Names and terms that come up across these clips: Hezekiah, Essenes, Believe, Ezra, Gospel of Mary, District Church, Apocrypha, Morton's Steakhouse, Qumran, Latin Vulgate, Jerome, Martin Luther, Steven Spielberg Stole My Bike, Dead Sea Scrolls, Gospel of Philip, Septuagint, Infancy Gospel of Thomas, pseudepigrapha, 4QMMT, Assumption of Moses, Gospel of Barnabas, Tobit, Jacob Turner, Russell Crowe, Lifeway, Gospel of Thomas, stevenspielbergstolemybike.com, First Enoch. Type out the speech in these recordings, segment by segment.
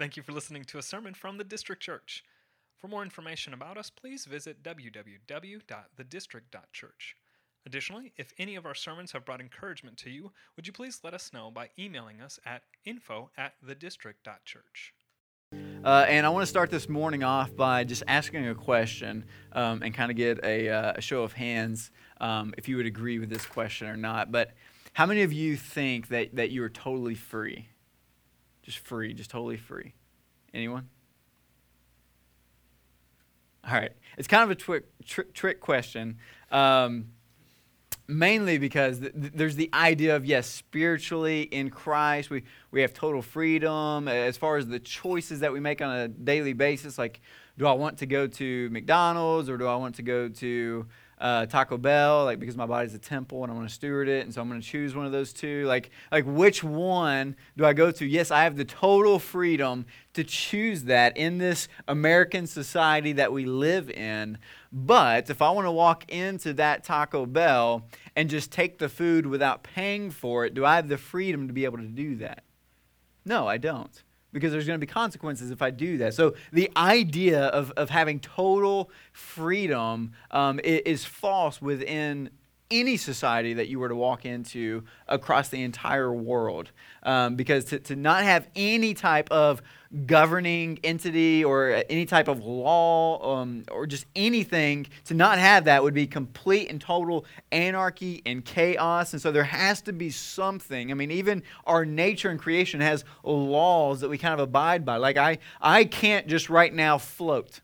Thank you for listening to a sermon from the District Church. For more information about us, please visit www.thedistrict.church. Additionally, if any of our sermons have brought encouragement to you, would you please let us know by emailing us at info@thedistrict.church. And I want to start this morning off by just asking a question and kind of get a show of hands if you would agree with this question or not. But how many of you think that you are totally free? Just totally free. Anyone? All right. It's kind of a trick question, mainly because there's the idea of, yes, spiritually in Christ, we have total freedom as far as the choices that we make on a daily basis. Like, do I want to go to McDonald's or do I want to go to Taco Bell? Like, because my body's a temple and I want to steward it, and so I'm going to choose one of those two. Like which one do I go to? Yes, I have the total freedom to choose that in this American society that we live in. But if I want to walk into that Taco Bell and just take the food without paying for it, do I have the freedom to be able to do that? No, I don't, because there's going to be consequences if I do that. So the idea of having total freedom is false within any society that you were to walk into across the entire world, because to not have any type of governing entity or any type of law or just anything, to not have that would be complete and total anarchy and chaos. And so there has to be something. I mean, even our nature and creation has laws that we kind of abide by. Like, I can't just right now float,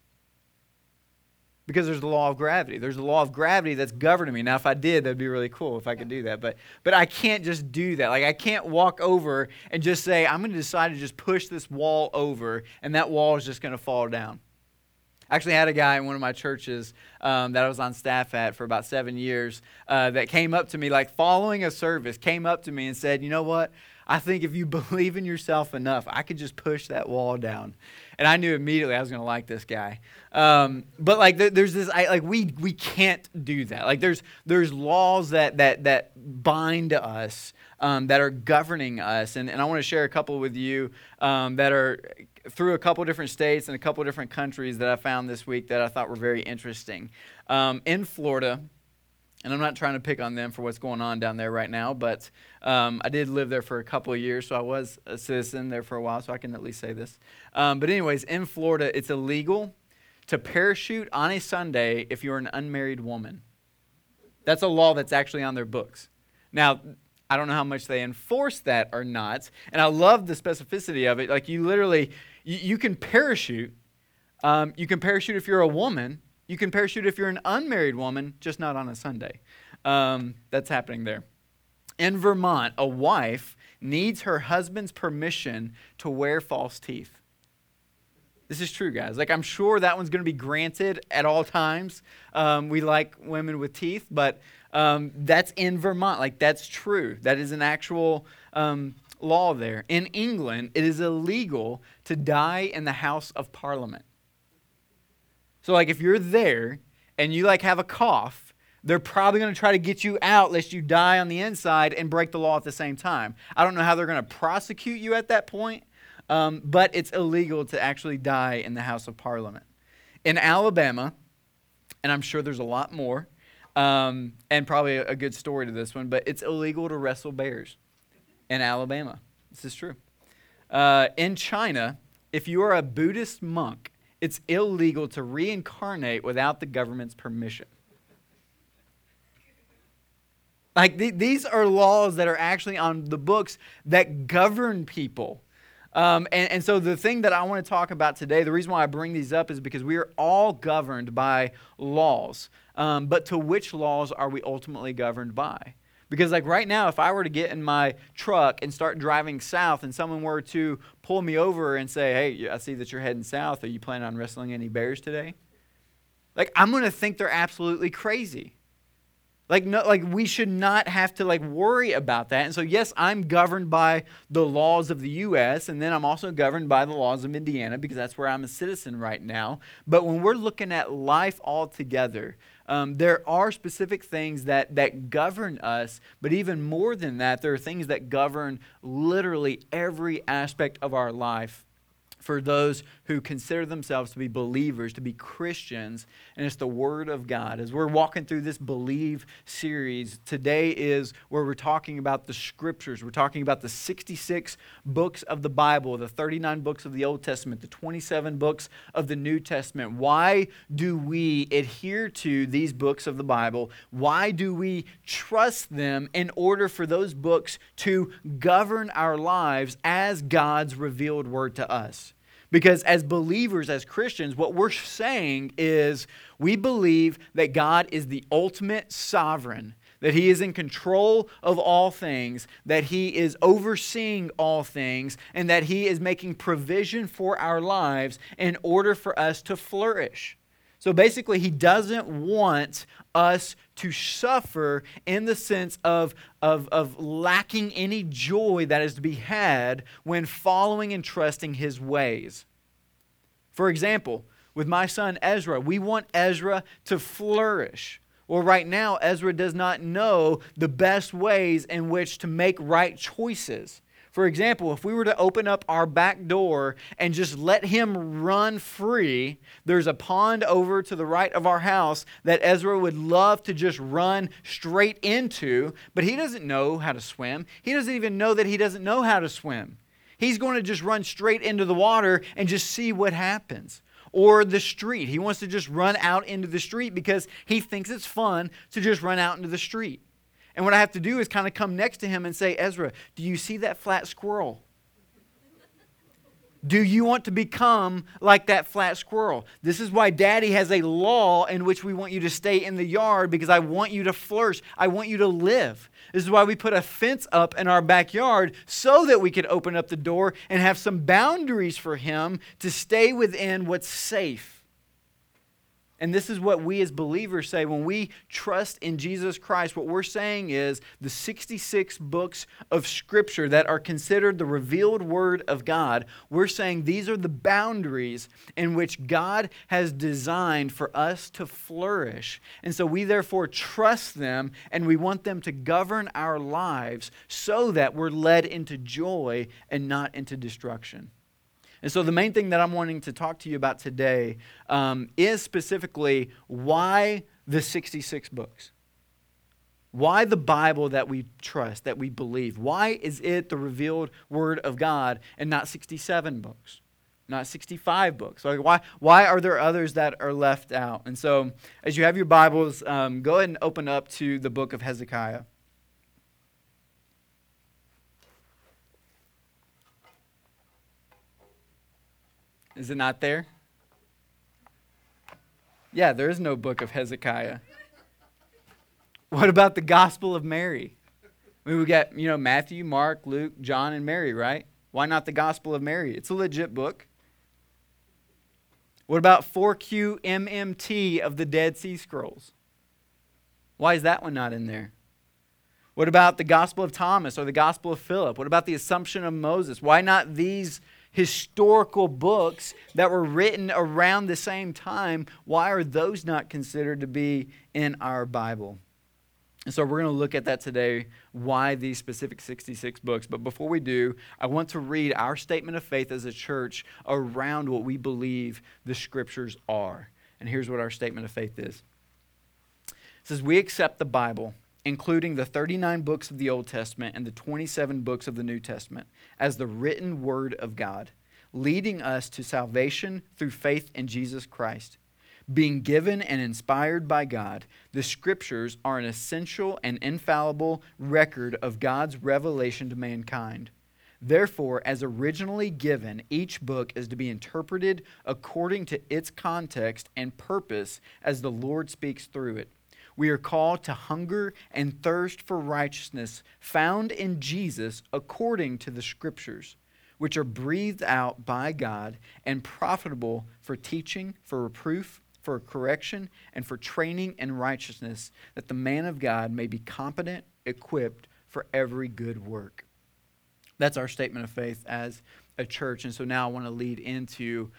because there's the law of gravity. There's the law of gravity that's governing me. Now, if I did, that'd be really cool if I could do that. But I can't just do that. Like, I can't walk over and just say, I'm going to decide to just push this wall over, and that wall is just going to fall down. I actually had a guy in one of my churches that I was on staff at for about 7 years that came up to me, like following a service, came up to me and said, you know what? I think if you believe in yourself enough, I could just push that wall down. And I knew immediately I was going to like this guy. But like, there's this, we can't do that. Like, there's laws that bind us, that are governing us. And I want to share a couple with you that are through a couple different states and a couple different countries that I found this week that I thought were very interesting. In Florida, and I'm not trying to pick on them for what's going on down there right now, but I did live there for a couple of years, so I was a citizen there for a while, so I can at least say this. But anyways, in Florida, it's illegal to parachute on a Sunday if you're an unmarried woman. That's a law that's actually on their books. Now, I don't know how much they enforce that or not, and I love the specificity of it. Like, you literally, you can parachute. You can parachute if you're a woman. You can parachute if you're an unmarried woman, just not on a Sunday. That's happening there. In Vermont, a wife needs her husband's permission to wear false teeth. This is true, guys. Like, I'm sure that one's going to be granted at all times. We like women with teeth, but that's in Vermont. Like, that's true. That is an actual law there. In England, it is illegal to die in the House of Parliament. So, like, if you're there and you, like, have a cough, they're probably going to try to get you out lest you die on the inside and break the law at the same time. I don't know how they're going to prosecute you at that point, but it's illegal to actually die in the House of Parliament. In Alabama, and I'm sure there's a lot more, and probably a good story to this one, but it's illegal to wrestle bears in Alabama. This is true. In China, if you are a Buddhist monk, it's illegal to reincarnate without the government's permission. Like, these are laws that are actually on the books that govern people. And so the thing that I want to talk about today, the reason why I bring these up is because we are all governed by laws. But to which laws are we ultimately governed by? Because, like, right now, if I were to get in my truck and start driving south and someone were to pull me over and say, hey, I see that you're heading south. Are you planning on wrestling any bears today? Like, I'm going to think they're absolutely crazy. Like, no, like, we should not have to, like, worry about that. And so, yes, I'm governed by the laws of the U.S., and then I'm also governed by the laws of Indiana, because that's where I'm a citizen right now. But when we're looking at life altogether, there are specific things that govern us, but even more than that, there are things that govern literally every aspect of our life for those who consider themselves to be believers, to be Christians, and it's the Word of God. As we're walking through this Believe series, today is where we're talking about the Scriptures. We're talking about the 66 books of the Bible, the 39 books of the Old Testament, the 27 books of the New Testament. Why do we adhere to these books of the Bible? Why do we trust them in order for those books to govern our lives as God's revealed Word to us? Because as believers, as Christians, what we're saying is we believe that God is the ultimate sovereign, that He is in control of all things, that He is overseeing all things, and that He is making provision for our lives in order for us to flourish. So basically, He doesn't want us to suffer in the sense of lacking any joy that is to be had when following and trusting His ways. For example, with my son Ezra, we want Ezra to flourish. Well, right now, Ezra does not know the best ways in which to make right choices. For example, if we were to open up our back door and just let him run free, there's a pond over to the right of our house that Ezra would love to just run straight into, but he doesn't know how to swim. He doesn't even know that he doesn't know how to swim. He's going to just run straight into the water and just see what happens. Or the street. He wants to just run out into the street because he thinks it's fun to just run out into the street. And what I have to do is kind of come next to him and say, Ezra, do you see that flat squirrel? Do you want to become like that flat squirrel? This is why Daddy has a law in which we want you to stay in the yard, because I want you to flourish. I want you to live. This is why we put a fence up in our backyard so that we could open up the door and have some boundaries for him to stay within what's safe. And this is what we as believers say when we trust in Jesus Christ. What we're saying is the 66 books of Scripture that are considered the revealed Word of God, we're saying these are the boundaries in which God has designed for us to flourish. And so we therefore trust them, and we want them to govern our lives so that we're led into joy and not into destruction. And so the main thing that I'm wanting to talk to you about today is specifically why the 66 books. Why the Bible that we trust, that we believe? Why is it the revealed Word of God and not 67 books, not 65 books? Like why are there others that are left out? And so as you have your Bibles, go ahead and open up to the book of Hezekiah. Is it not there? Yeah, there is no book of Hezekiah. What about the Gospel of Mary? I mean, we got, Matthew, Mark, Luke, John, and Mary, right? Why not the Gospel of Mary? It's a legit book. What about 4QMMT of the Dead Sea Scrolls? Why is that one not in there? What about the Gospel of Thomas or the Gospel of Philip? What about the Assumption of Moses? Why not these historical books that were written around the same time? Why are those not considered to be in our Bible? And so we're going to look at that today, why these specific 66 books. But before we do, I want to read our statement of faith as a church around what we believe the Scriptures are. And here's what our statement of faith is. It says, we accept the Bible, including the 39 books of the Old Testament and the 27 books of the New Testament, as the written Word of God, leading us to salvation through faith in Jesus Christ. Being given and inspired by God, the Scriptures are an essential and infallible record of God's revelation to mankind. Therefore, as originally given, each book is to be interpreted according to its context and purpose as the Lord speaks through it. We are called to hunger and thirst for righteousness found in Jesus according to the Scriptures, which are breathed out by God and profitable for teaching, for reproof, for correction, and for training in righteousness, that the man of God may be competent, equipped for every good work. That's our statement of faith as a church. And so now I want to lead into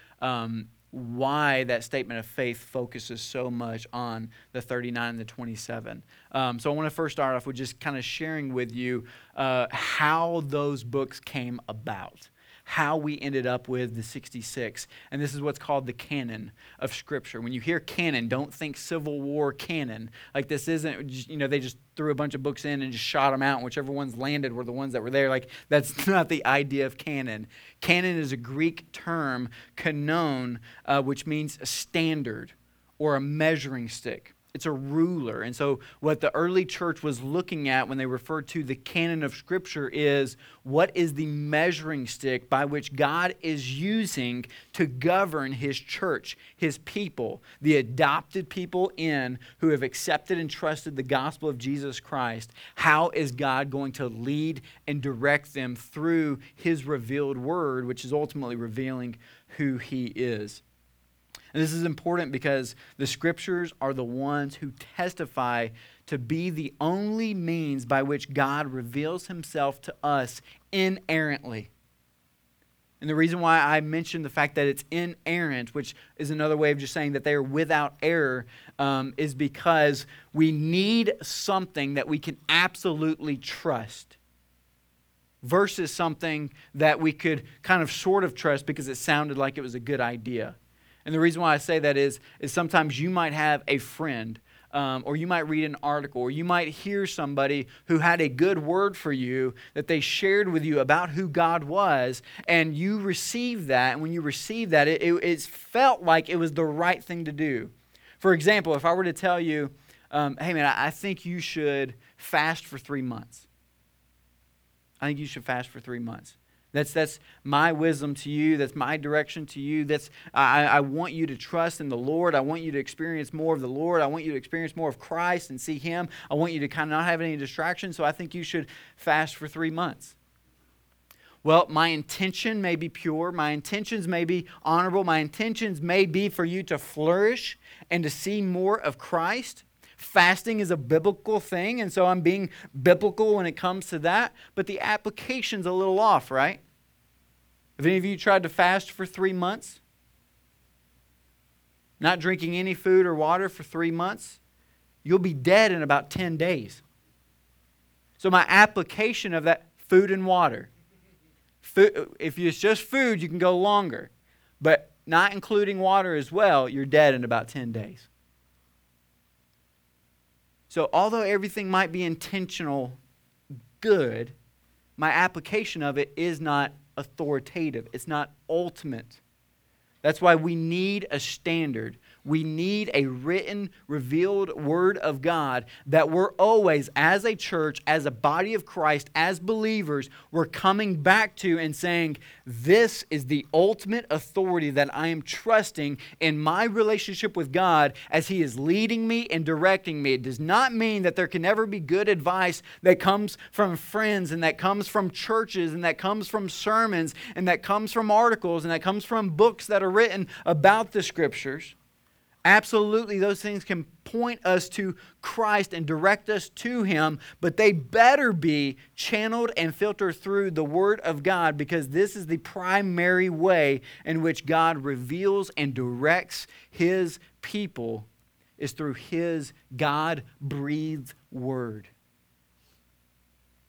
why that statement of faith focuses so much on the 39 and the 27. So I want to first start off with just kind of sharing with you how those books came about, how we ended up with the 66. And this is what's called the canon of Scripture. When you hear canon, don't think Civil War canon. Like, this isn't, you know, they just threw a bunch of books in and just shot them out, and whichever ones landed were the ones that were there. Like, that's not the idea of canon. Canon is a Greek term, kanon, which means a standard or a measuring stick. It's a ruler. And so what the early church was looking at when they referred to the canon of Scripture is, what is the measuring stick by which God is using to govern his church, his people, the adopted people in who have accepted and trusted the gospel of Jesus Christ? How is God going to lead and direct them through his revealed word, which is ultimately revealing who he is? And this is important because the Scriptures are the ones who testify to be the only means by which God reveals himself to us inerrantly. And the reason why I mentioned the fact that it's inerrant, which is another way of just saying that they are without error, is because we need something that we can absolutely trust versus something that we could kind of sort of trust because it sounded like it was a good idea. And the reason why I say that is sometimes you might have a friend, or you might read an article, or you might hear somebody who had a good word for you that they shared with you about who God was, and you received that. And when you received that, it felt like it was the right thing to do. For example, if I were to tell you, hey man, I think you should fast for 3 months. I think you should fast for 3 months. That's my wisdom to you. That's my direction to you. I want you to trust in the Lord. I want you to experience more of the Lord. I want you to experience more of Christ and see him. I want you to kind of not have any distractions, so I think you should fast for 3 months. Well, my intention may be pure. My intentions may be honorable. My intentions may be for you to flourish and to see more of Christ. Fasting is a biblical thing, and so I'm being biblical when it comes to that, but the application's a little off, right? Have any of you tried to fast for 3 months? Not drinking any food or water for 3 months? You'll be dead in about 10 days. So my application of that, food and water. Food, if it's just food, you can go longer, but not including water as well, you're dead in about 10 days. So although everything might be intentional good, my application of it is not authoritative. It's not ultimate. That's why we need a standard. We need a written, revealed word of God that we're always, as a church, as a body of Christ, as believers, we're coming back to and saying, this is the ultimate authority that I am trusting in my relationship with God as he is leading me and directing me. It does not mean that there can never be good advice that comes from friends and that comes from churches and that comes from sermons and that comes from articles and that comes from books that are written about the Scriptures. Absolutely, those things can point us to Christ and direct us to him, but they better be channeled and filtered through the Word of God, because this is the primary way in which God reveals and directs his people, is through his God-breathed Word.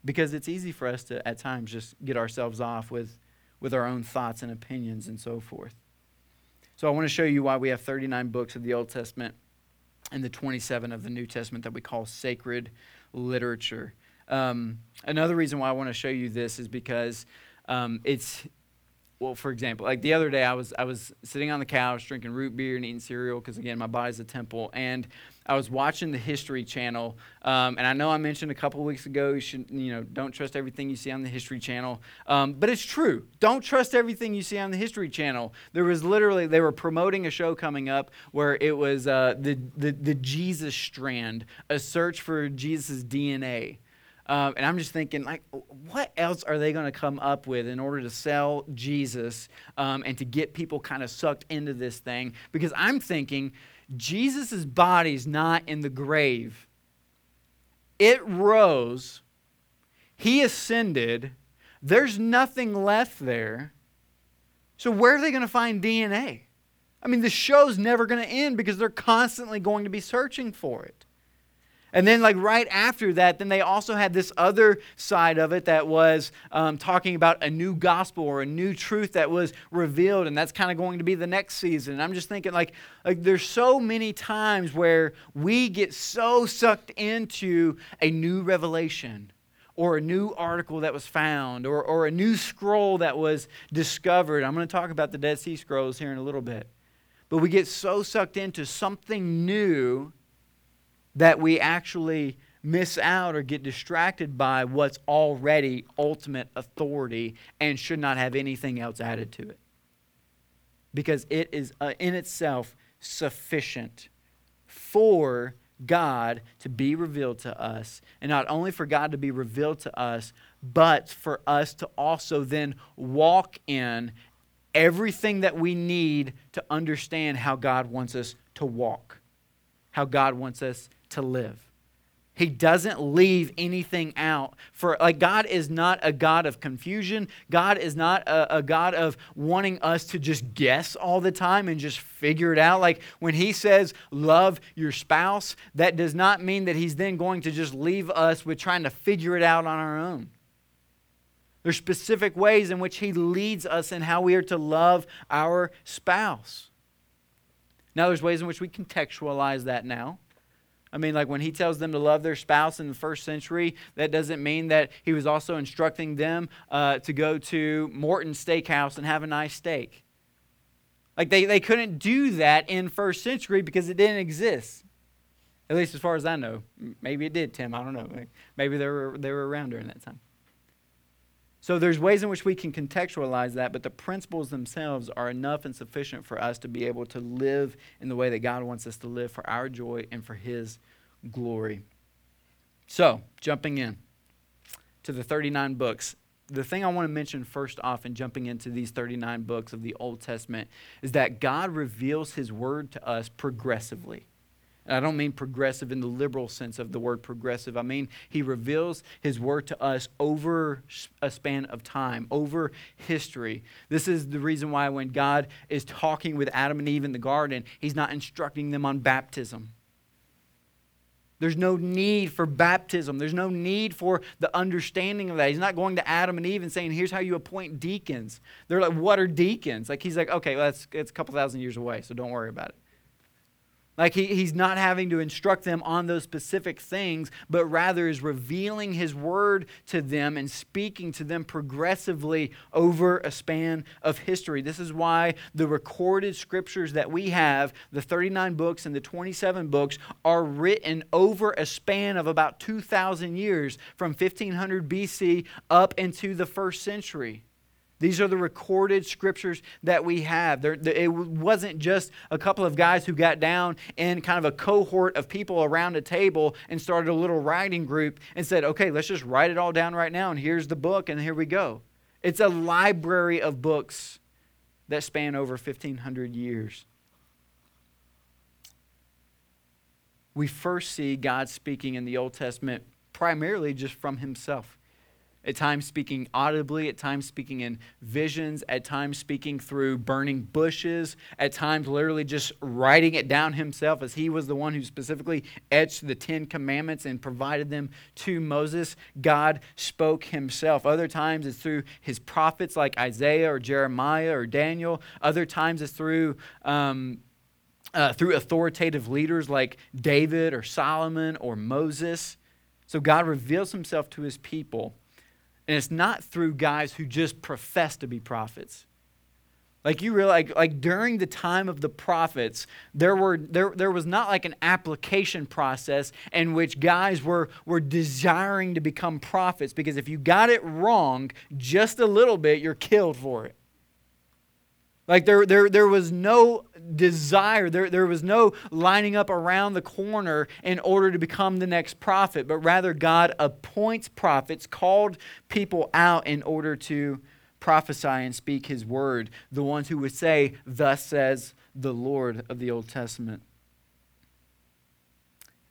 Because it's easy for us to, at times, just get ourselves off with our own thoughts and opinions and so forth. So I want to show you why we have 39 books of the Old Testament and the 27 of the New Testament that we call sacred literature. Another reason why I want to show you this is because for example, like the other day I was sitting on the couch drinking root beer and eating cereal because, again, my body's a temple, and I was watching the History Channel, and I know I mentioned a couple weeks ago, don't trust everything you see on the History Channel, but it's true. Don't trust everything you see on the History Channel. There was literally, they were promoting a show coming up where it was the Jesus Strand, a search for Jesus' DNA. And I'm just thinking, like, what else are they going to come up with in order to sell Jesus and to get people kind of sucked into this thing? Because I'm thinking, Jesus' body's not in the grave. It rose. He ascended. There's nothing left there. So where are they going to find DNA? I mean, the show's never going to end because they're constantly going to be searching for it. And then like right after that, then they also had this other side of it that was talking about a new gospel or a new truth that was revealed, and that's kind of going to be the next season. And I'm just thinking like there's so many times where we get so sucked into a new revelation or a new article that was found or a new scroll that was discovered. I'm going to talk about the Dead Sea Scrolls here in a little bit. But we get so sucked into something new that we actually miss out or get distracted by what's already ultimate authority and should not have anything else added to it. Because it is in itself sufficient for God to be revealed to us. And not only for God to be revealed to us, but for us to also then walk in everything that we need to understand how God wants us to walk, how God wants us to live. He doesn't leave anything out. For like God is not a God of confusion. God is not a God of wanting us to just guess all the time and just figure it out. Like when he says, love your spouse, that does not mean that he's then going to just leave us with trying to figure it out on our own. There's specific ways in which he leads us in how we are to love our spouse. Now there's ways in which we contextualize that now. I mean, like when he tells them to love their spouse in the first century, that doesn't mean that he was also instructing them to go to Morton's Steakhouse and have a nice steak. Like they couldn't do that in first century because it didn't exist. At least as far as I know. Maybe it did, Tim. I don't know. Maybe they were around during that time. So there's ways in which we can contextualize that, but the principles themselves are enough and sufficient for us to be able to live in the way that God wants us to live for our joy and for His glory. So, jumping in to the 39 books, the thing I want to mention first off in jumping into these 39 books of the Old Testament is that God reveals His Word to us progressively. And I don't mean progressive in the liberal sense of the word progressive. I mean, he reveals his word to us over a span of time, over history. This is the reason why when God is talking with Adam and Eve in the garden, he's not instructing them on baptism. There's no need for baptism. There's no need for the understanding of that. He's not going to Adam and Eve and saying, here's how you appoint deacons. They're like, what are deacons? Like, he's like, okay, well, it's a couple thousand years away, so don't worry about it. Like he's not having to instruct them on those specific things, but rather is revealing his word to them and speaking to them progressively over a span of history. This is why the recorded scriptures that we have, the 39 books and the 27 books, are written over a span of about 2,000 years from 1500 BC up into the first century. These are the recorded scriptures that we have. It wasn't just a couple of guys who got down in kind of a cohort of people around a table and started a little writing group and said, okay, let's just write it all down right now, and here's the book, and here we go. It's a library of books that span over 1,500 years. We first see God speaking in the Old Testament primarily just from himself. At times speaking audibly, at times speaking in visions, at times speaking through burning bushes, at times literally just writing it down himself, as he was the one who specifically etched the 10 commandments and provided them to Moses. God spoke himself. Other times it's through his prophets like Isaiah or Jeremiah or Daniel. Other times it's through authoritative leaders like David or Solomon or Moses. So God reveals himself to his people. And it's not through guys who just profess to be prophets. Like you realize, like during the time of the prophets, there was not like an application process in which guys were desiring to become prophets, because if you got it wrong just a little bit, you're killed for it. Like there was no desire, there was no lining up around the corner in order to become the next prophet, but rather God appoints prophets, called people out in order to prophesy and speak his word, the ones who would say, thus says the Lord of the Old Testament.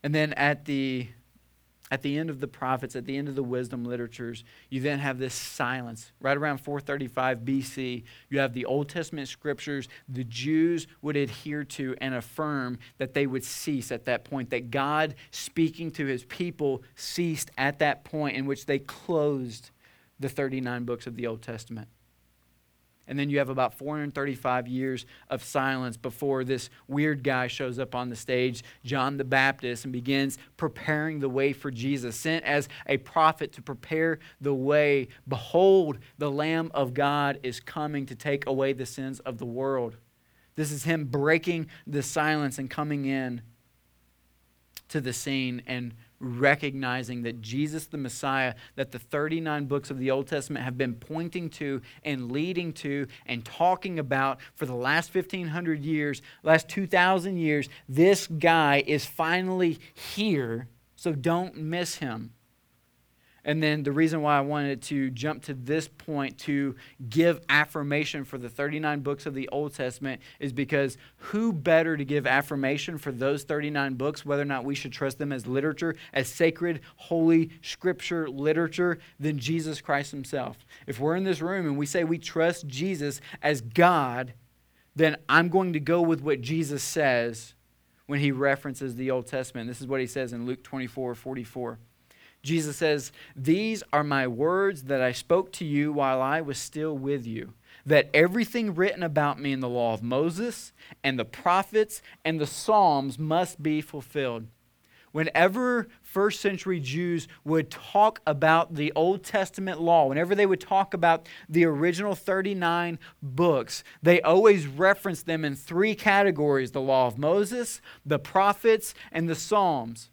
And then at the At the end of the prophets, at the end of the wisdom literatures, you then have this silence. Right around 435 BC, you have the Old Testament scriptures the Jews would adhere to and affirm that they would cease at that point, that God speaking to his people ceased at that point, in which they closed the 39 books of the Old Testament. And then you have about 435 years of silence before this weird guy shows up on the stage, John the Baptist, and begins preparing the way for Jesus, sent as a prophet to prepare the way. Behold, the Lamb of God is coming to take away the sins of the world. This is him breaking the silence and coming in to the scene and recognizing that Jesus the Messiah, that the 39 books of the Old Testament have been pointing to and leading to and talking about for the last 1,500 years, last 2,000 years, this guy is finally here, so don't miss him. And then the reason why I wanted to jump to this point to give affirmation for the 39 books of the Old Testament is because who better to give affirmation for those 39 books, whether or not we should trust them as literature, as sacred, holy scripture literature, than Jesus Christ himself. If we're in this room and we say we trust Jesus as God, then I'm going to go with what Jesus says when he references the Old Testament. This is what he says in Luke 24:44. Jesus says, "These are my words that I spoke to you while I was still with you, that everything written about me in the law of Moses and the prophets and the Psalms must be fulfilled." Whenever first century Jews would talk about the Old Testament law, whenever they would talk about the original 39 books, they always referenced them in three categories: the law of Moses, the prophets, and the Psalms.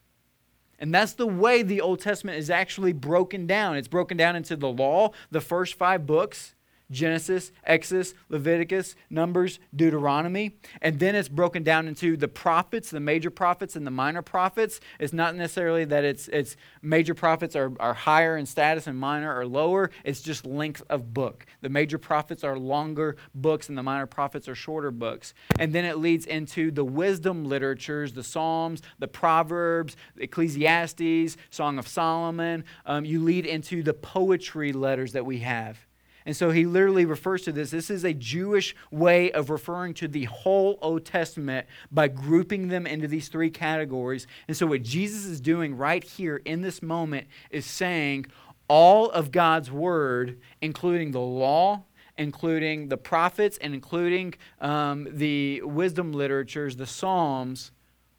And that's the way the Old Testament is actually broken down. It's broken down into the law, the first five books, Genesis, Exodus, Leviticus, Numbers, Deuteronomy. And then it's broken down into the prophets, the major prophets and the minor prophets. It's not necessarily that it's major prophets are higher in status and minor are lower. It's just length of book. The major prophets are longer books and the minor prophets are shorter books. And then it leads into the wisdom literatures, the Psalms, the Proverbs, Ecclesiastes, Song of Solomon. You lead into the poetry letters that we have. And so he literally refers to this. This is a Jewish way of referring to the whole Old Testament by grouping them into these three categories. And so what Jesus is doing right here in this moment is saying all of God's word, including the law, including the prophets, and including the wisdom literatures, the Psalms,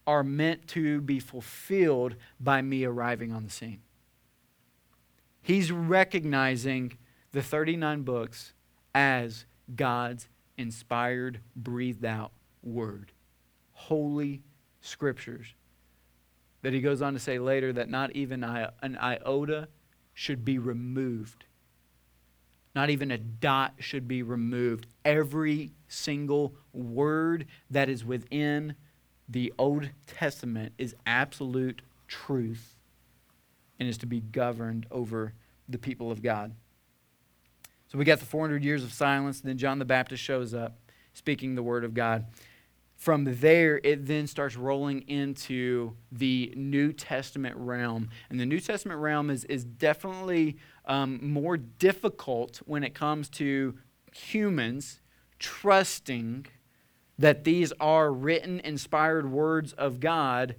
are meant to be fulfilled by me arriving on the scene. He's recognizing the 39 books as God's inspired, breathed out word, holy scriptures, that he goes on to say later that not even an iota should be removed. Not even a dot should be removed. Every single word that is within the Old Testament is absolute truth and is to be governed over the people of God. So we got the 400 years of silence, and then John the Baptist shows up speaking the word of God. From there, it then starts rolling into the New Testament realm. And the New Testament realm is definitely more difficult when it comes to humans trusting that these are written, inspired words of God,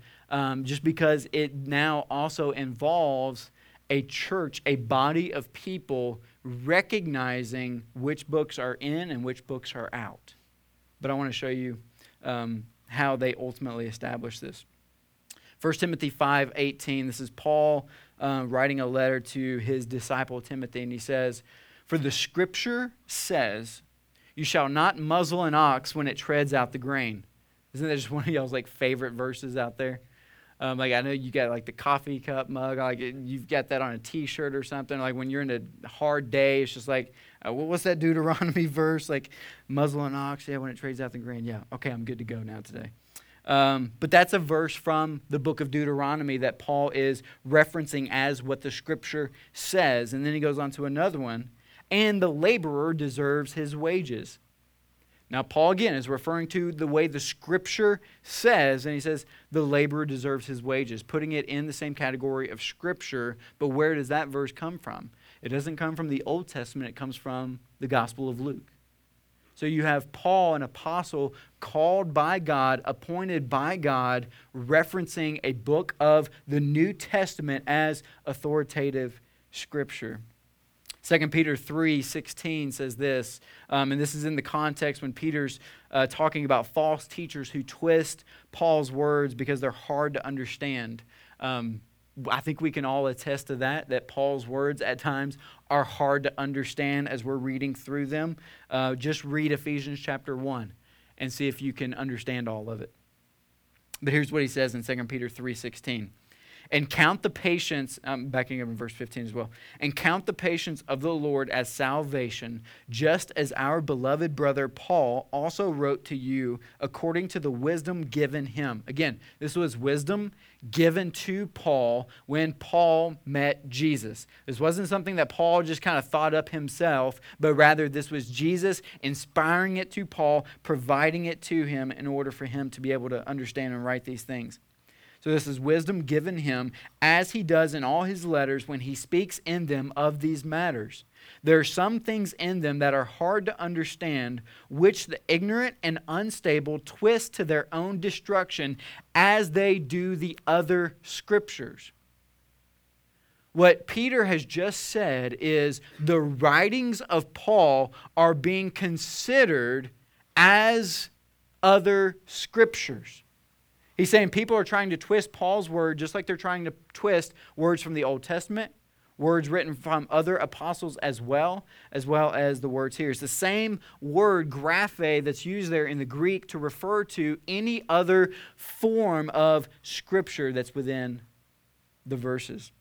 just because it now also involves a church, a body of people recognizing which books are in and which books are out. But I want to show you how they ultimately establish this. 1 Timothy 5:18, this is Paul writing a letter to his disciple Timothy, and he says, "For the scripture says, you shall not muzzle an ox when it treads out the grain." Isn't that just one of y'all's like favorite verses out there? Like I know you got like the coffee cup mug, like you've got that on a T-shirt or something. Like when you're in a hard day, it's just like, what's that Deuteronomy verse? Like muzzle an ox, yeah, when it trades out the grain. Yeah, okay, I'm good to go now today. But that's a verse from the book of Deuteronomy that Paul is referencing as what the scripture says. And then he goes on to another one, and the laborer deserves his wages. Now, Paul, again, is referring to the way the Scripture says, and he says, the laborer deserves his wages, putting it in the same category of Scripture. But where does that verse come from? It doesn't come from the Old Testament. It comes from the Gospel of Luke. So you have Paul, an apostle, called by God, appointed by God, referencing a book of the New Testament as authoritative Scripture. 2 Peter 3:16 says this, and this is in the context when Peter's talking about false teachers who twist Paul's words because they're hard to understand. I think we can all attest to that Paul's words at times are hard to understand as we're reading through them. Just read Ephesians chapter 1 and see if you can understand all of it. But here's what he says in 2 Peter 3:16. And count the patience, I'm backing up in verse 15 as well, and count the patience of the Lord as salvation, just as our beloved brother Paul also wrote to you according to the wisdom given him. Again, this was wisdom given to Paul when Paul met Jesus. This wasn't something that Paul just kind of thought up himself, but rather this was Jesus inspiring it to Paul, providing it to him in order for him to be able to understand and write these things. So this is wisdom given him, as he does in all his letters when he speaks in them of these matters. There are some things in them that are hard to understand, which the ignorant and unstable twist to their own destruction, as they do the other Scriptures. What Peter has just said is the writings of Paul are being considered as other Scriptures. He's saying people are trying to twist Paul's word just like they're trying to twist words from the Old Testament, words written from other apostles as well as the words here. It's the same word, graphe, that's used there in the Greek to refer to any other form of Scripture that's within the verses.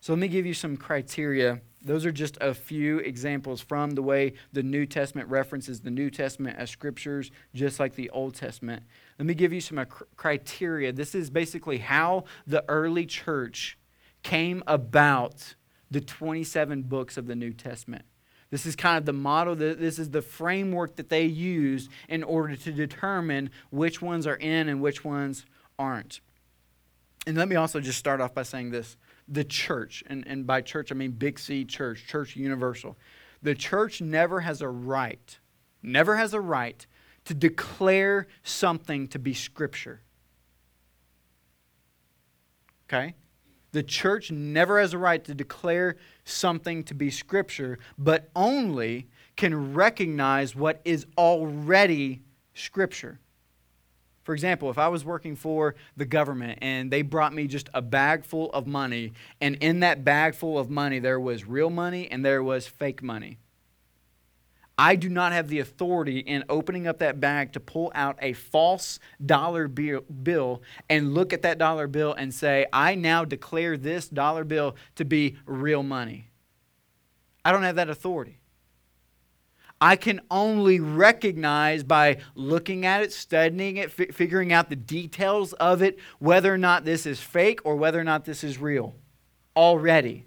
So let me give you some criteria. Those are just a few examples from the way the New Testament references the New Testament as Scriptures, just like the Old Testament. Let me give you some criteria. This is basically how the early church came about the 27 books of the New Testament. This is kind of the model. This is the framework that they used in order to determine which ones are in and which ones aren't. And let me also just start off by saying this. The church, and by church I mean big C church, church universal. The church never has a right to declare something to be Scripture. Okay? The church never has a right to declare something to be Scripture, but only can recognize what is already Scripture. For example, if I was working for the government and they brought me just a bag full of money, and in that bag full of money there was real money and there was fake money, I do not have the authority in opening up that bag to pull out a false dollar bill and look at that dollar bill and say, I now declare this dollar bill to be real money. I don't have that authority. I can only recognize by looking at it, studying it, figuring out the details of it, whether or not this is fake or whether or not this is real already,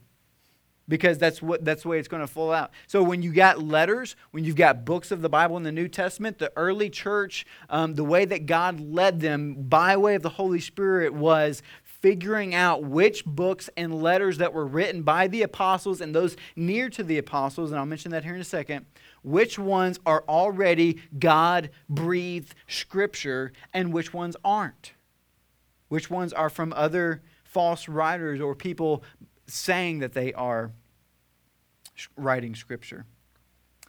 because that's the way it's going to flow out. So when you got letters, when you've got books of the Bible in the New Testament, the early church, the way that God led them by way of the Holy Spirit was figuring out which books and letters that were written by the apostles and those near to the apostles, and I'll mention that here in a second, which ones are already God-breathed Scripture and which ones aren't. Which ones are from other false writers or people saying that they are writing Scripture.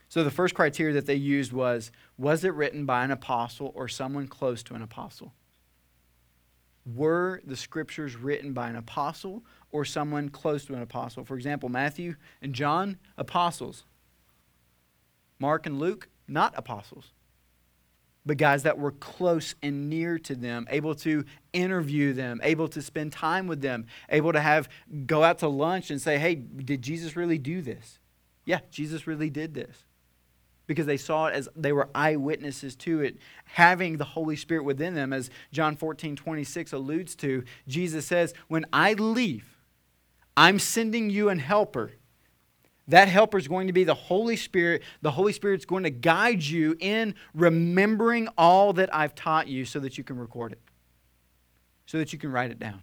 So the first criteria that they used was it written by an apostle or someone close to an apostle? Were the Scriptures written by an apostle or someone close to an apostle? For example, Matthew and John, apostles. Mark and Luke, not apostles. But guys that were close and near to them, able to interview them, able to spend time with them, able to go out to lunch and say, hey, did Jesus really do this? Yeah, Jesus really did this. Because they saw it as they were eyewitnesses to it, having the Holy Spirit within them. As John 14:26 alludes to, Jesus says, when I leave, I'm sending you an helper. That helper is going to be the Holy Spirit. The Holy Spirit's going to guide you in remembering all that I've taught you so that you can record it, so that you can write it down.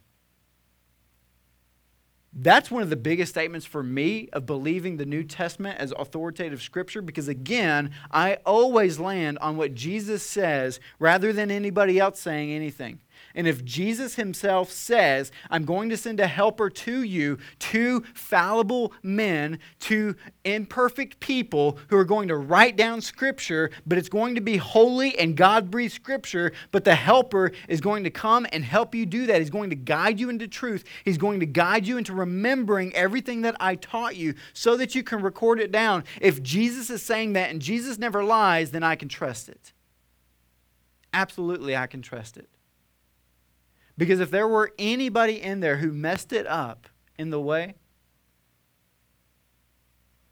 That's one of the biggest statements for me of believing the New Testament as authoritative Scripture, because again, I always land on what Jesus says rather than anybody else saying anything. And if Jesus himself says, I'm going to send a helper to you, two fallible men, two imperfect people who are going to write down Scripture, but it's going to be holy and God-breathed Scripture, but the helper is going to come and help you do that. He's going to guide you into truth. He's going to guide you into remembering everything that I taught you so that you can record it down. If Jesus is saying that and Jesus never lies, then I can trust it. Absolutely, I can trust it. Because if there were anybody in there who messed it up in the way,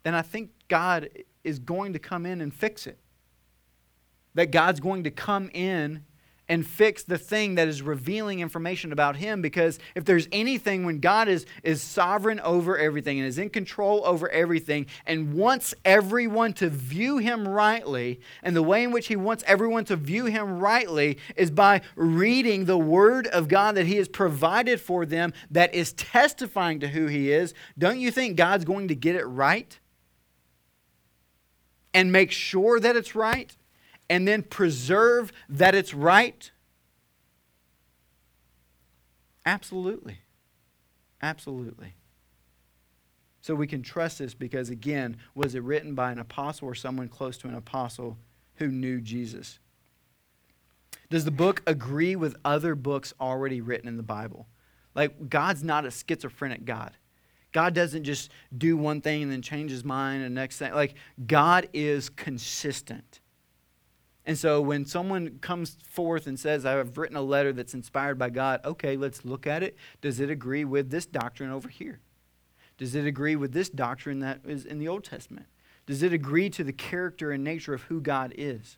then I think God is going to come in and fix it. That God's going to come in and fix the thing that is revealing information about Him. Because if there's anything, when God is sovereign over everything and is in control over everything and wants everyone to view Him rightly, and the way in which He wants everyone to view Him rightly is by reading the Word of God that He has provided for them that is testifying to who He is, don't you think God's going to get it right? And make sure that it's right? And then preserve that it's right? Absolutely. Absolutely. So we can trust this because, again, was it written by an apostle or someone close to an apostle who knew Jesus? Does the book agree with other books already written in the Bible? Like, God's not a schizophrenic God. God doesn't just do one thing and then change His mind and the next thing. Like, God is consistent. And so when someone comes forth and says, I've written a letter that's inspired by God, okay, let's look at it. Does it agree with this doctrine over here? Does it agree with this doctrine that is in the Old Testament? Does it agree to the character and nature of who God is?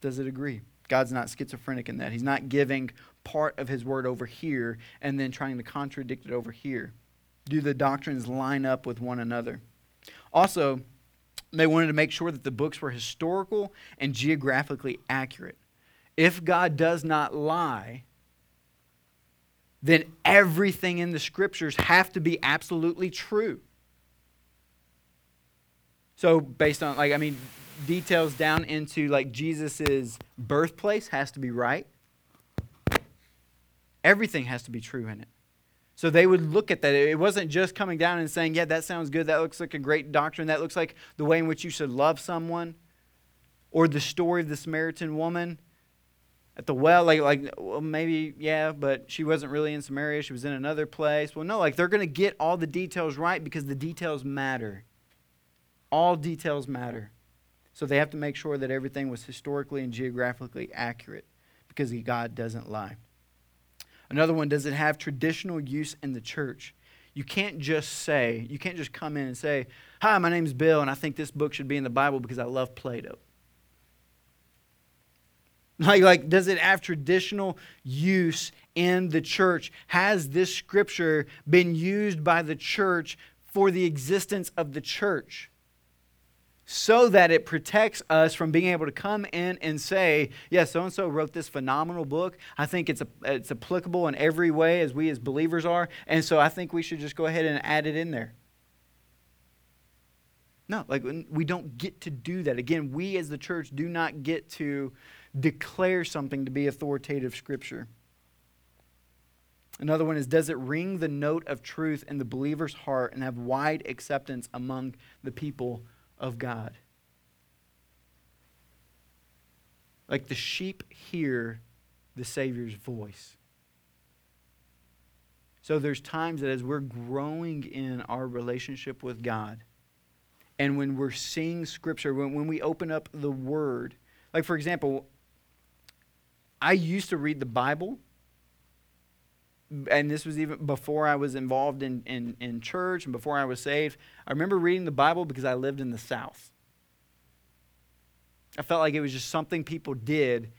Does it agree? God's not schizophrenic in that. He's not giving part of His word over here and then trying to contradict it over here. Do the doctrines line up with one another? Also, they wanted to make sure that the books were historical and geographically accurate. If God does not lie, then everything in the Scriptures have to be absolutely true. So based on, details down into, Jesus' birthplace has to be right. Everything has to be true in it. So they would look at that. It wasn't just coming down and saying, yeah, that sounds good. That looks like a great doctrine. That looks like the way in which you should love someone. Or the story of the Samaritan woman at the well. But she wasn't really in Samaria. She was in another place. Well, no, they're going to get all the details right because the details matter. All details matter. So they have to make sure that everything was historically and geographically accurate because God doesn't lie. Another one, does it have traditional use in the church? You can't just come in and say, hi, my name's Bill, and I think this book should be in the Bible because I love Plato. Does it have traditional use in the church? Has this Scripture been used by the church for the existence of the church? So that it protects us from being able to come in and say, yeah, so-and-so wrote this phenomenal book. I think it's applicable in every way as we as believers are, and so I think we should just go ahead and add it in there. No, we don't get to do that. Again, we as the church do not get to declare something to be authoritative Scripture. Another one is, does it ring the note of truth in the believer's heart and have wide acceptance among the people of God? The sheep hear the Savior's voice. So there's times that as we're growing in our relationship with God, and when we're seeing Scripture, when we open up the Word, for example, I used to read the Bible, and this was even before I was involved in church and before I was saved. I remember reading the Bible because I lived in the South. I felt like it was just something people did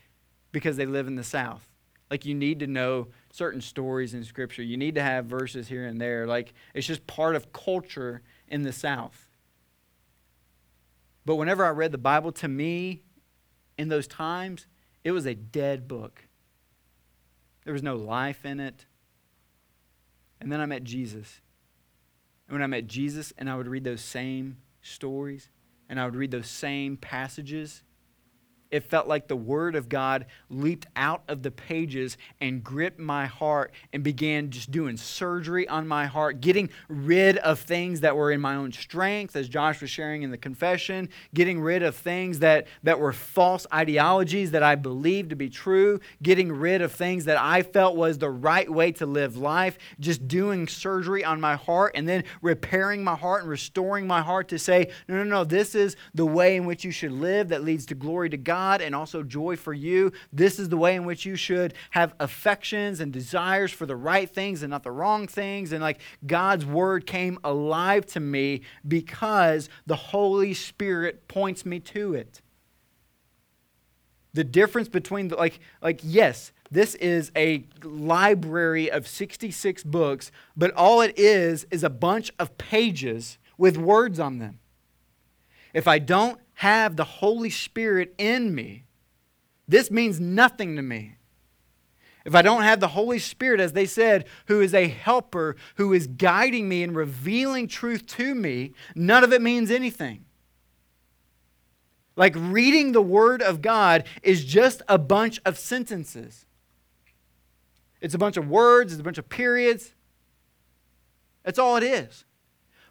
because they live in the South. You need to know certain stories in Scripture. You need to have verses here and there. It's just part of culture in the South. But whenever I read the Bible, to me, in those times, it was a dead book. There was no life in it. And then I met Jesus. And when I met Jesus and I would read those same stories and I would read those same passages, it felt like the Word of God leaped out of the pages and gripped my heart and began just doing surgery on my heart, getting rid of things that were in my own strength, as Josh was sharing in the confession, getting rid of things that were false ideologies that I believed to be true, getting rid of things that I felt was the right way to live life, just doing surgery on my heart and then repairing my heart and restoring my heart to say, no, this is the way in which you should live that leads to glory to God. And also joy for you. This is the way in which you should have affections and desires for the right things and not the wrong things. And like God's word came alive to me because the Holy Spirit points me to it. The difference between yes, this is a library of 66 books, but all it is a bunch of pages with words on them. If I don't have the Holy Spirit in me, this means nothing to me. If I don't have the Holy Spirit, as they said, who is a helper, who is guiding me and revealing truth to me, none of it means anything. Like reading the Word of God is just a bunch of sentences. It's a bunch of words, it's a bunch of periods. That's all it is.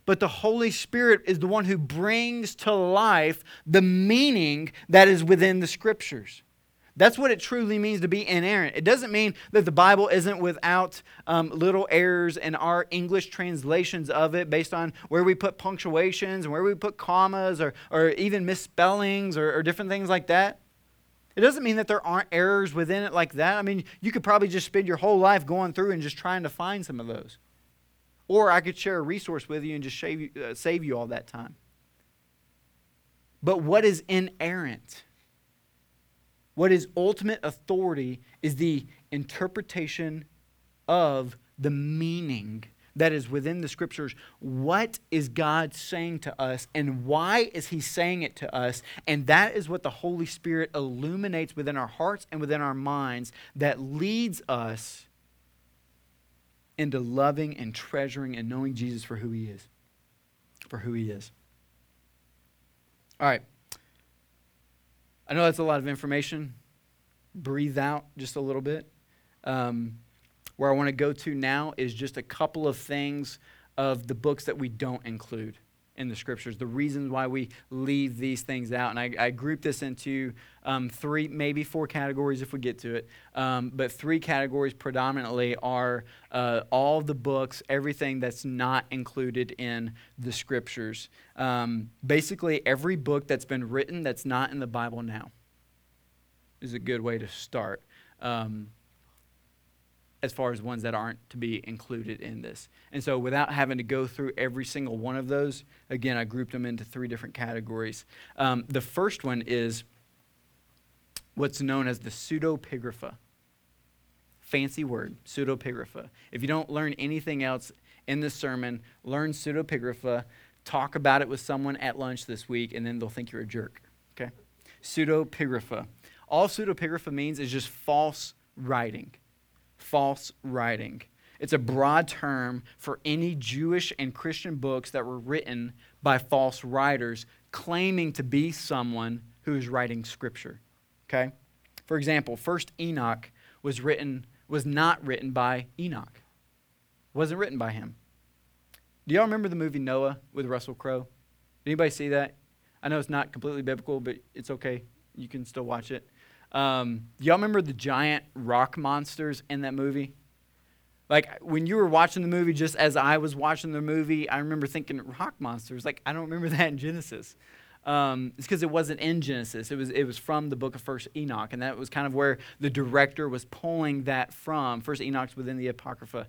But the Holy Spirit is the one who brings to life the meaning that is within the Scriptures. That's what it truly means to be inerrant. It doesn't mean that the Bible isn't without little errors in our English translations of it based on where we put punctuations and where we put commas or even misspellings or different things like that. It doesn't mean that there aren't errors within it like that. I mean, you could probably just spend your whole life going through and just trying to find some of those. Or I could share a resource with you and just save you all that time. But what is inerrant? What is ultimate authority is the interpretation of the meaning that is within the Scriptures. What is God saying to us and why is He saying it to us? And that is what the Holy Spirit illuminates within our hearts and within our minds that leads us into loving and treasuring and knowing Jesus for who He is. All right. I know that's a lot of information. Breathe out just a little bit. Where I want to go to now is just a couple of things of the books that we don't include in the Scriptures, the reasons why we leave these things out. And I group this into three, maybe four categories if we get to it. But three categories predominantly are all the books, everything that's not included in the Scriptures. Basically, every book that's been written that's not in the Bible now is a good way to start as far as ones that aren't to be included in this. And so without having to go through every single one of those, again, I grouped them into three different categories. The first one is what's known as the pseudepigrapha. Fancy word, pseudepigrapha. If you don't learn anything else in this sermon, learn pseudepigrapha, talk about it with someone at lunch this week, and then they'll think you're a jerk, okay? Pseudepigrapha. All pseudepigrapha means is just false writing. False writing. It's a broad term for any Jewish and Christian books that were written by false writers claiming to be someone who is writing Scripture. Okay? For example, First Enoch was not written by Enoch. It wasn't written by him. Do y'all remember the movie Noah with Russell Crowe? Did anybody see that? I know it's not completely biblical, but it's okay. You can still watch it. Y'all remember the giant rock monsters in that movie? Like, when you were watching the movie, just as I was watching the movie, I remember thinking, rock monsters? Like, I don't remember that in Genesis. It's because it wasn't in Genesis. It was from the book of First Enoch, and that was kind of where the director was pulling that from. First Enoch's within the Apocrypha.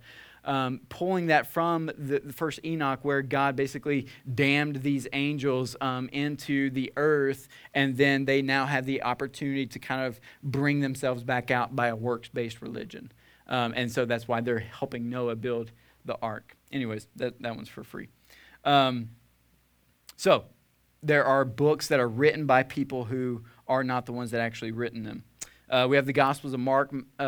Pulling that from the First Enoch, where God basically damned these angels into the earth, and then they now have the opportunity to kind of bring themselves back out by a works-based religion. And so that's why they're helping Noah build the ark. Anyways, that one's for free. So there are books that are written by people who are not the ones that actually written them. We have the Gospels of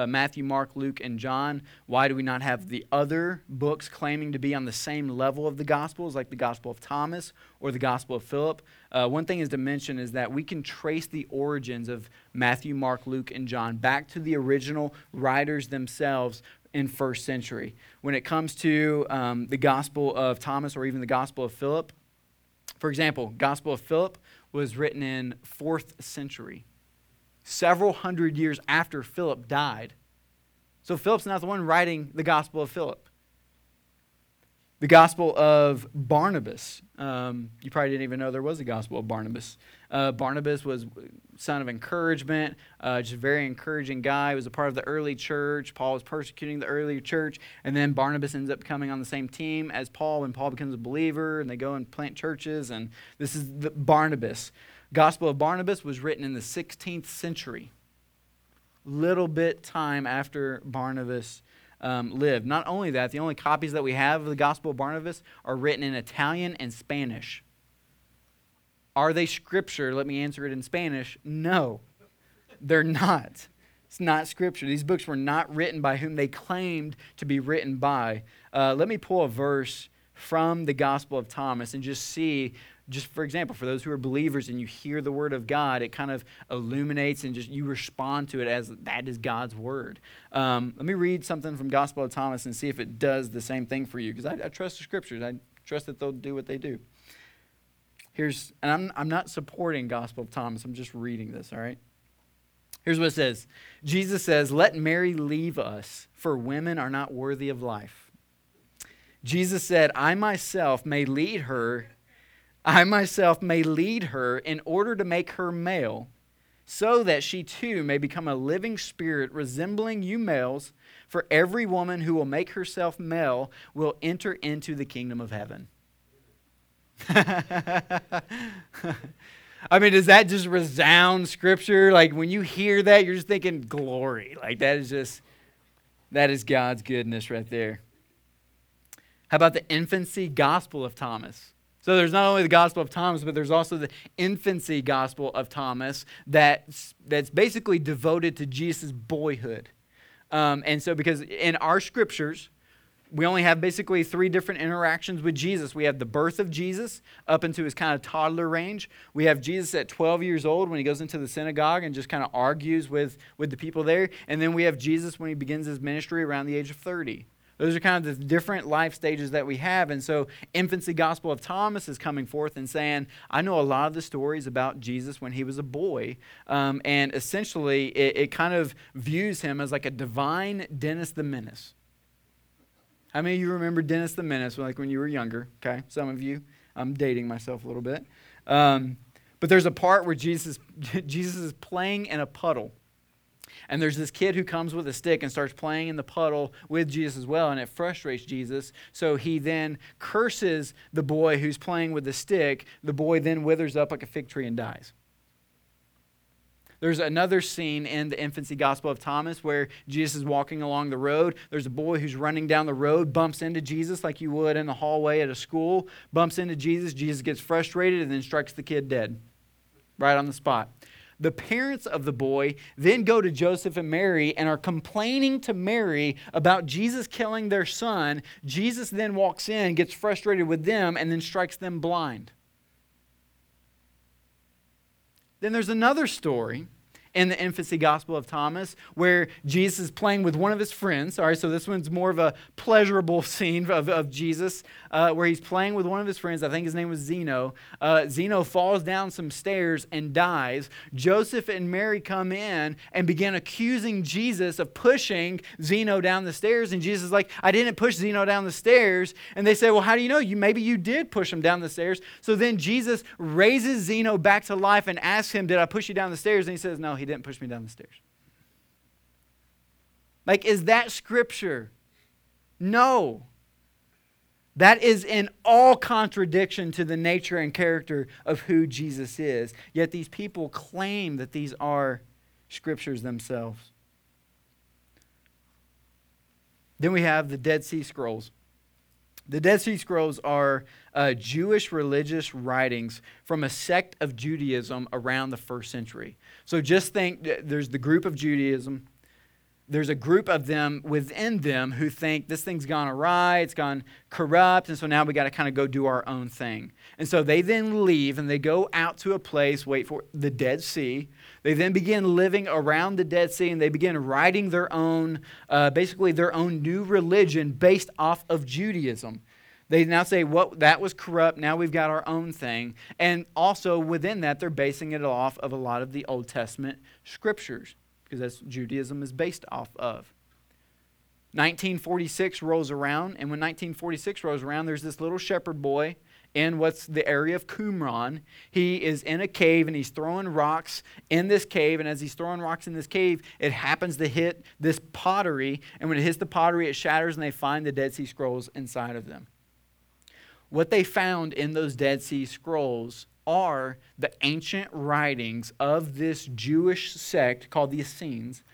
Matthew, Mark, Luke, and John. Why do we not have the other books claiming to be on the same level of the Gospels, like the Gospel of Thomas or the Gospel of Philip? One thing is to mention is that we can trace the origins of Matthew, Mark, Luke, and John back to the original writers themselves in first century. When it comes to the Gospel of Thomas or even the Gospel of Philip, for example, Gospel of Philip was written in 4th century. Several hundred years after Philip died. So Philip's not the one writing the Gospel of Philip. The Gospel of Barnabas. You probably didn't even know there was a Gospel of Barnabas. Barnabas was son of encouragement, just a very encouraging guy. He was a part of the early church. Paul was persecuting the early church. And then Barnabas ends up coming on the same team as Paul when Paul becomes a believer and they go and plant churches. And this is the Barnabas. Gospel of Barnabas was written in the 16th century, little bit time after Barnabas lived. Not only that, the only copies that we have of the Gospel of Barnabas are written in Italian and Spanish. Are they scripture? Let me answer it in Spanish. No, they're not. It's not scripture. These books were not written by whom they claimed to be written by. Let me pull a verse from the Gospel of Thomas and just see. Just for example, for those who are believers and you hear the word of God, it kind of illuminates and just you respond to it as that is God's word. Let me read something from Gospel of Thomas and see if it does the same thing for you, because I trust the scriptures. I trust that they'll do what they do. Here's, and I'm not supporting Gospel of Thomas. I'm just reading this, all right? Here's what it says. Jesus says, "Let Mary leave us, for women are not worthy of life." Jesus said, I myself may lead her in order to make her male, so that she too may become a living spirit resembling you males, for every woman who will make herself male will enter into the kingdom of heaven. I mean, does that just resound scripture? Like when you hear that, you're just thinking glory. Like that is God's goodness right there. How about the Infancy Gospel of Thomas? So there's not only the Gospel of Thomas, but there's also the Infancy Gospel of Thomas that's basically devoted to Jesus' boyhood. And so because in our scriptures, we only have basically three different interactions with Jesus. We have the birth of Jesus up into his kind of toddler range. We have Jesus at 12 years old when he goes into the synagogue and just kind of argues with the people there. And then we have Jesus when he begins his ministry around the age of 30. Those are kind of the different life stages that we have. And so Infancy Gospel of Thomas is coming forth and saying, I know a lot of the stories about Jesus when he was a boy. And essentially, it kind of views him as like a divine Dennis the Menace. How many of you remember Dennis the Menace, like when you were younger? Okay, some of you. I'm dating myself a little bit. But there's a part where Jesus is playing in a puddle. And there's this kid who comes with a stick and starts playing in the puddle with Jesus as well, and it frustrates Jesus. So he then curses the boy who's playing with the stick. The boy then withers up like a fig tree and dies. There's another scene in the Infancy Gospel of Thomas where Jesus is walking along the road. There's a boy who's running down the road, bumps into Jesus like you would in the hallway at a school, bumps into Jesus. Jesus gets frustrated and then strikes the kid dead right on the spot. The parents of the boy then go to Joseph and Mary and are complaining to Mary about Jesus killing their son. Jesus then walks in, gets frustrated with them, and then strikes them blind. Then there's another story in the Infancy Gospel of Thomas where Jesus is playing with one of his friends. All right, so this one's more of a pleasurable scene of Jesus where he's playing with one of his friends. I think his name was Zeno. Zeno falls down some stairs and dies. Joseph and Mary come in and begin accusing Jesus of pushing Zeno down the stairs. And Jesus is like, I didn't push Zeno down the stairs. And they say, well, how do you know? Maybe you did push him down the stairs. So then Jesus raises Zeno back to life and asks him, did I push you down the stairs? And he says, no, he didn't push me down the stairs. Like, is that scripture? No. That is in all contradiction to the nature and character of who Jesus is. Yet these people claim that these are scriptures themselves. Then we have the Dead Sea Scrolls. The Dead Sea Scrolls are Jewish religious writings from a sect of Judaism around the first century. So just think, there's the group of Judaism. There's a group of them within them who think this thing's gone awry, it's gone corrupt, and so now we got to kind of go do our own thing. And so they then leave and they go out to a place, wait for the Dead Sea. They then begin living around the Dead Sea and they begin writing their own, basically their own new religion based off of Judaism. They now say, well, that was corrupt, now we've got our own thing. And also within that, they're basing it off of a lot of the Old Testament scriptures, because that's what Judaism is based off of. 1946 rolls around, and when 1946 rolls around, there's this little shepherd boy in what's the area of Qumran. He is in a cave, and he's throwing rocks in this cave, and as he's throwing rocks in this cave, it happens to hit this pottery, and when it hits the pottery, it shatters, and they find the Dead Sea Scrolls inside of them. What they found in those Dead Sea Scrolls are the ancient writings of this Jewish sect called the Essenes.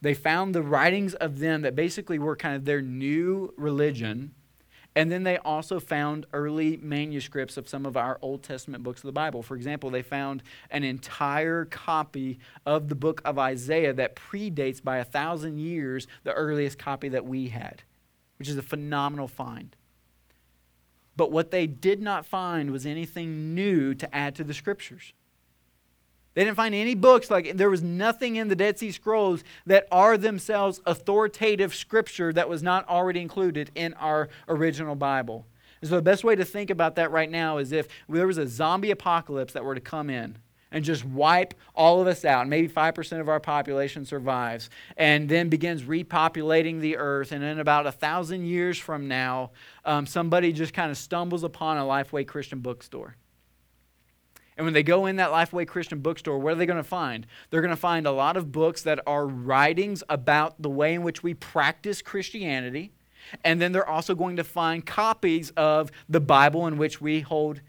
They found the writings of them that basically were kind of their new religion. And then they also found early manuscripts of some of our Old Testament books of the Bible. For example, they found an entire copy of the book of Isaiah that predates by 1,000 years the earliest copy that we had, which is a phenomenal find. But what they did not find was anything new to add to the Scriptures. They didn't find any books, like there was nothing in the Dead Sea Scrolls that are themselves authoritative Scripture that was not already included in our original Bible. And so the best way to think about that right now is if there was a zombie apocalypse that were to come in and just wipe all of us out, and maybe 5% of our population survives, and then begins repopulating the earth, and in about 1,000 years from now, somebody just kind of stumbles upon a Lifeway Christian bookstore. And when they go in that Lifeway Christian bookstore, what are they going to find? They're going to find a lot of books that are writings about the way in which we practice Christianity, and then they're also going to find copies of the Bible in which we hold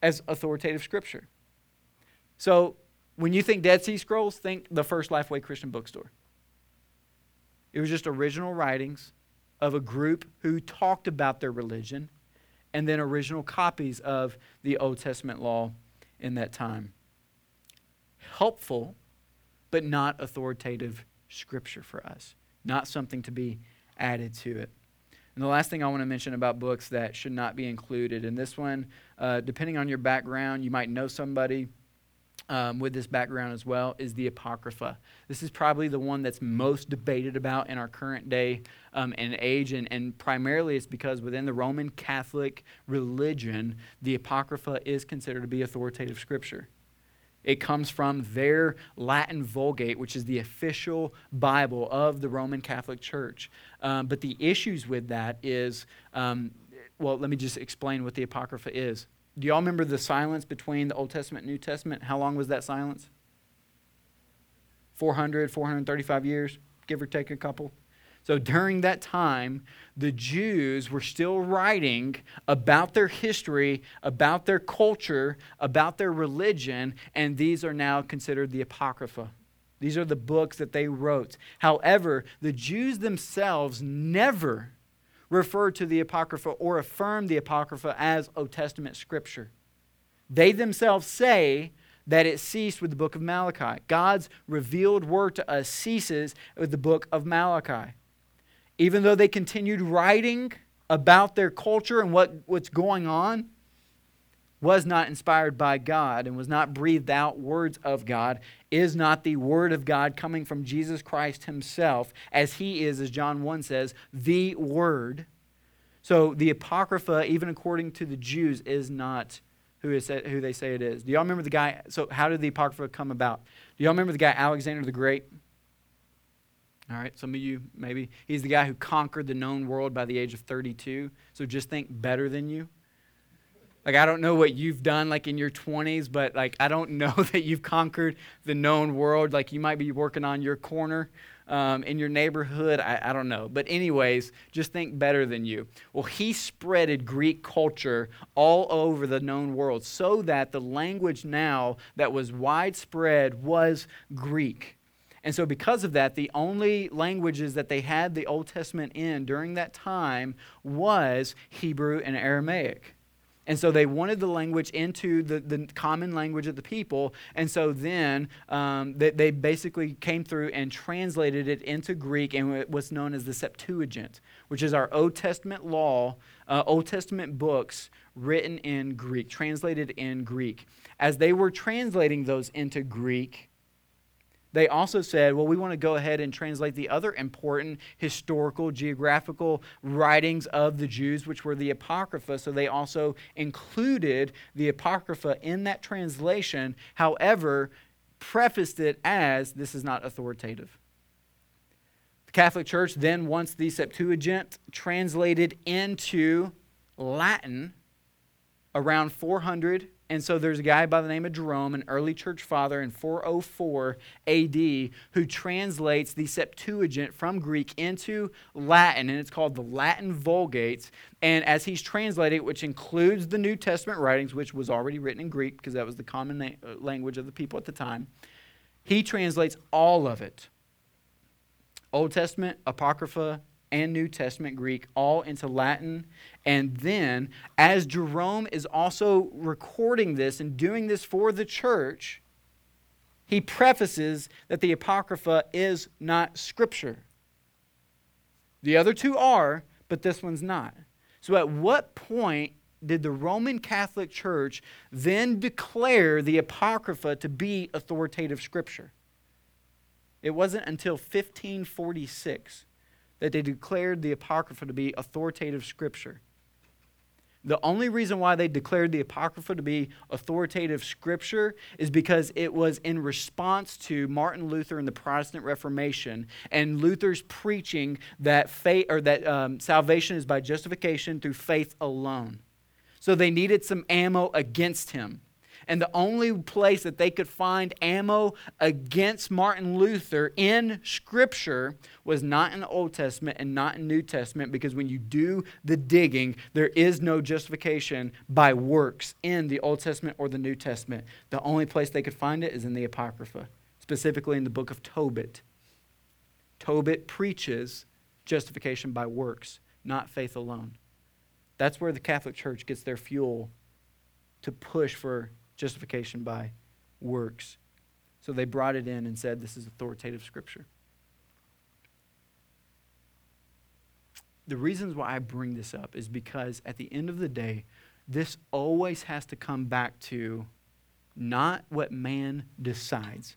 as authoritative Scripture. So when you think Dead Sea Scrolls, think the first Lifeway Christian bookstore. It was just original writings of a group who talked about their religion and then original copies of the Old Testament law in that time. Helpful, but not authoritative Scripture for us. Not something to be added to it. And the last thing I want to mention about books that should not be included, and this one, depending on your background, you might know somebody with this background as well, is the Apocrypha. This is probably the one that's most debated about in our current day and age, and primarily it's because within the Roman Catholic religion, the Apocrypha is considered to be authoritative Scripture. It comes from their Latin Vulgate, which is the official Bible of the Roman Catholic Church. But the issues with that is, well, let me just explain what the Apocrypha is. Do y'all remember the silence between the Old Testament and New Testament? How long was that silence? 435 years, give or take a couple. So during that time, the Jews were still writing about their history, about their culture, about their religion, and these are now considered the Apocrypha. These are the books that they wrote. However, the Jews themselves never refer to the Apocrypha or affirm the Apocrypha as Old Testament Scripture. They themselves say that it ceased with the book of Malachi. God's revealed word to us ceases with the book of Malachi. Even though they continued writing about their culture and what's going on, was not inspired by God and was not breathed out words of God, is not the word of God coming from Jesus Christ himself, as he is, as John 1 says, the word. So the Apocrypha, even according to the Jews, is not who they say it is. Do y'all remember the guy? So how did the Apocrypha come about? Do y'all remember the guy Alexander the Great? All right, some of you maybe. He's the guy who conquered the known world by the age of 32. So just think better than you. Like, I don't know what you've done, like, in your 20s, but, like, I don't know that you've conquered the known world. Like, you might be working on your corner in your neighborhood. I don't know. But anyways, just think better than you. Well, he spreaded Greek culture all over the known world so that the language now that was widespread was Greek. And so because of that, the only languages that they had the Old Testament in during that time was Hebrew and Aramaic. And so they wanted the language into the common language of the people. And so then they basically came through and translated it into Greek and what's known as the Septuagint, which is our Old Testament law, Old Testament books written in Greek, translated in Greek. As they were translating those into Greek, they also said, well, we want to go ahead and translate the other important historical, geographical writings of the Jews, which were the Apocrypha. So they also included the Apocrypha in that translation, however, prefaced it as this is not authoritative. The Catholic Church then, once the Septuagint translated into Latin around 400, and so there's a guy by the name of Jerome, an early church father in 404 AD, who translates the Septuagint from Greek into Latin, and it's called the Latin Vulgate. And as he's translating, which includes the New Testament writings, which was already written in Greek because that was the common language of the people at the time, he translates all of it. Old Testament, Apocrypha, and New Testament Greek, all into Latin. And then, as Jerome is also recording this and doing this for the church, he prefaces that the Apocrypha is not Scripture. The other two are, but this one's not. So at what point did the Roman Catholic Church then declare the Apocrypha to be authoritative Scripture? It wasn't until 1546 that they declared the Apocrypha to be authoritative Scripture. The only reason why they declared the Apocrypha to be authoritative Scripture is because it was in response to Martin Luther and the Protestant Reformation and Luther's preaching that faith or that salvation is by justification through faith alone. So they needed some ammo against him. And the only place that they could find ammo against Martin Luther in Scripture was not in the Old Testament and not in the New Testament, because when you do the digging, there is no justification by works in the Old Testament or the New Testament. The only place they could find it is in the Apocrypha, specifically in the book of Tobit. Tobit preaches justification by works, not faith alone. That's where the Catholic Church gets their fuel to push for justification by works. So they brought it in and said, this is authoritative Scripture. The reasons why I bring this up is because at the end of the day, this always has to come back to not what man decides,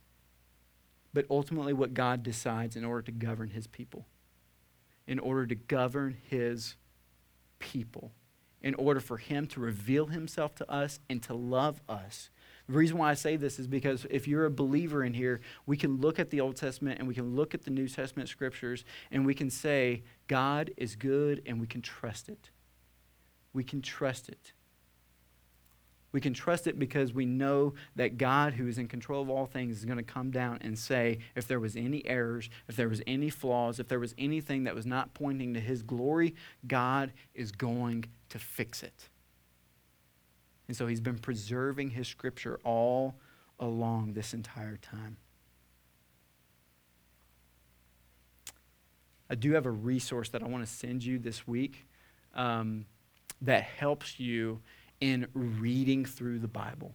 but ultimately what God decides in order to govern his people. In order to govern his people. In order for him to reveal himself to us and to love us. The reason why I say this is because if you're a believer in here, we can look at the Old Testament and we can look at the New Testament Scriptures and we can say, God is good, and we can trust it. We can trust it. We can trust it because we know that God, who is in control of all things, is going to come down and say, if there was any errors, if there was any flaws, if there was anything that was not pointing to his glory, God is going to fix it. And so he's been preserving his Scripture all along this entire time. I do have a resource that I want to send you this week that helps you in reading through the Bible,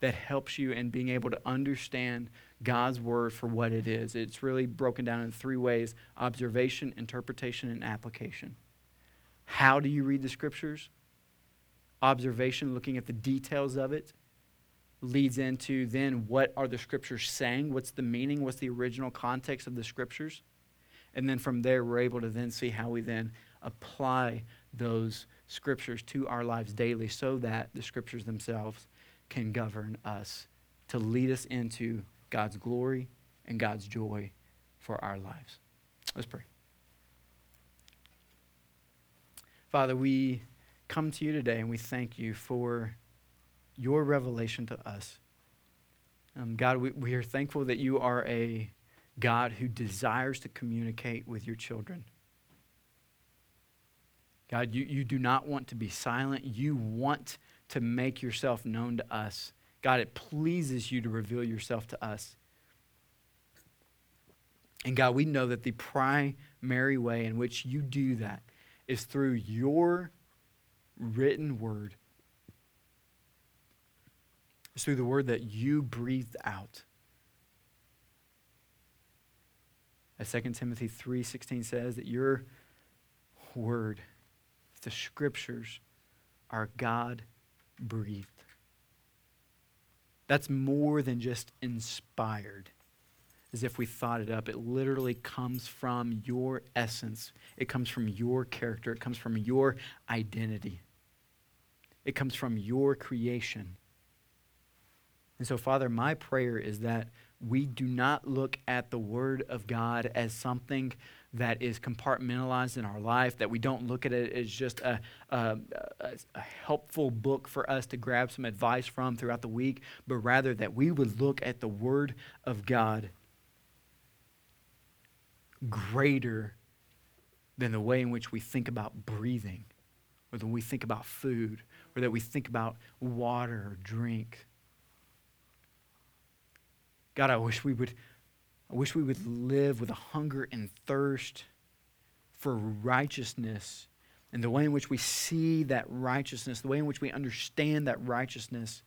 that helps you in being able to understand God's Word for what it is. It's really broken down in three ways: observation, interpretation, and application. How do you read the Scriptures? Observation, looking at the details of it, leads into then what are the Scriptures saying? What's the meaning? What's the original context of the Scriptures? And then from there, we're able to then see how we then apply those Scriptures to our lives daily so that the Scriptures themselves can govern us to lead us into God's glory and God's joy for our lives. Let's pray. Father, we come to you today and we thank you for your revelation to us. God, we are thankful that you are a God who desires to communicate with your children. God, you do not want to be silent. You want to make yourself known to us. God, it pleases you to reveal yourself to us. And God, we know that the primary way in which you do that is through your written word. It's through the word that you breathed out. As 2 Timothy 3:16 says, that your word, the scriptures, are God-breathed. That's more than just inspired, as if we thought it up. It literally comes from your essence. It comes from your character. It comes from your identity. It comes from your creation. And so, Father, my prayer is that we do not look at the Word of God as something that is compartmentalized in our life, that we don't look at it as just a helpful book for us to grab some advice from throughout the week, but rather that we would look at the Word of God greater than the way in which we think about breathing, or when we think about food, or that we think about water or drink. God, I wish we would live with a hunger and thirst for righteousness, and the way in which we see that righteousness, the way in which we understand that righteousness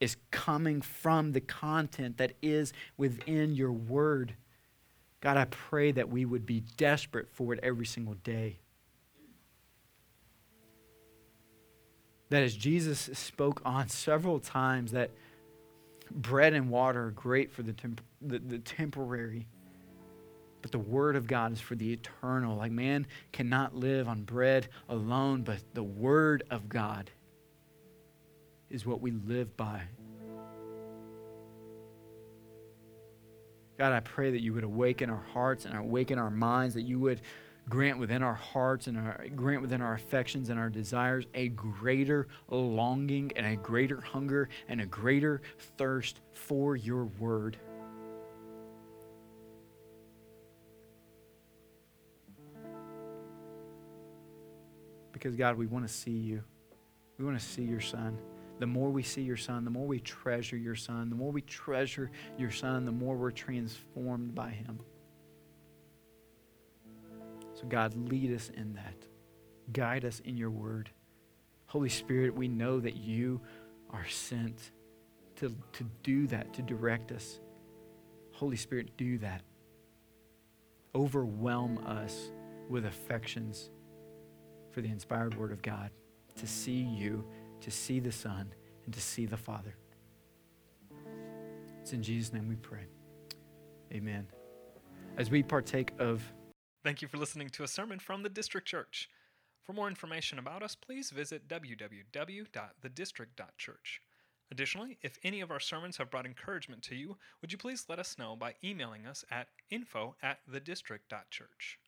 is coming from the content that is within your word. God, I pray that we would be desperate for it every single day. That as Jesus spoke on several times, that bread and water are great for the temporary, but the word of God is for the eternal. Like, man cannot live on bread alone, but the word of God is what we live by. God, I pray that you would awaken our hearts and awaken our minds, that you would grant within our hearts and grant within our affections and our desires a greater longing and a greater hunger and a greater thirst for your word. Because God, we want to see you. We want to see your son. The more we see your son, the more we treasure your son. The more we treasure your son, the more we're transformed by him. So God, lead us in that. Guide us in your word. Holy Spirit, we know that you are sent to do that, to direct us. Holy Spirit, do that. Overwhelm us with affections for the inspired word of God, to see you, to see the Son, and to see the Father. It's in Jesus' name we pray. Amen. As we partake of... Thank you for listening to a sermon from the District Church. For more information about us, please visit www.thedistrict.church. Additionally, if any of our sermons have brought encouragement to you, would you please let us know by emailing us at info@thedistrict.church.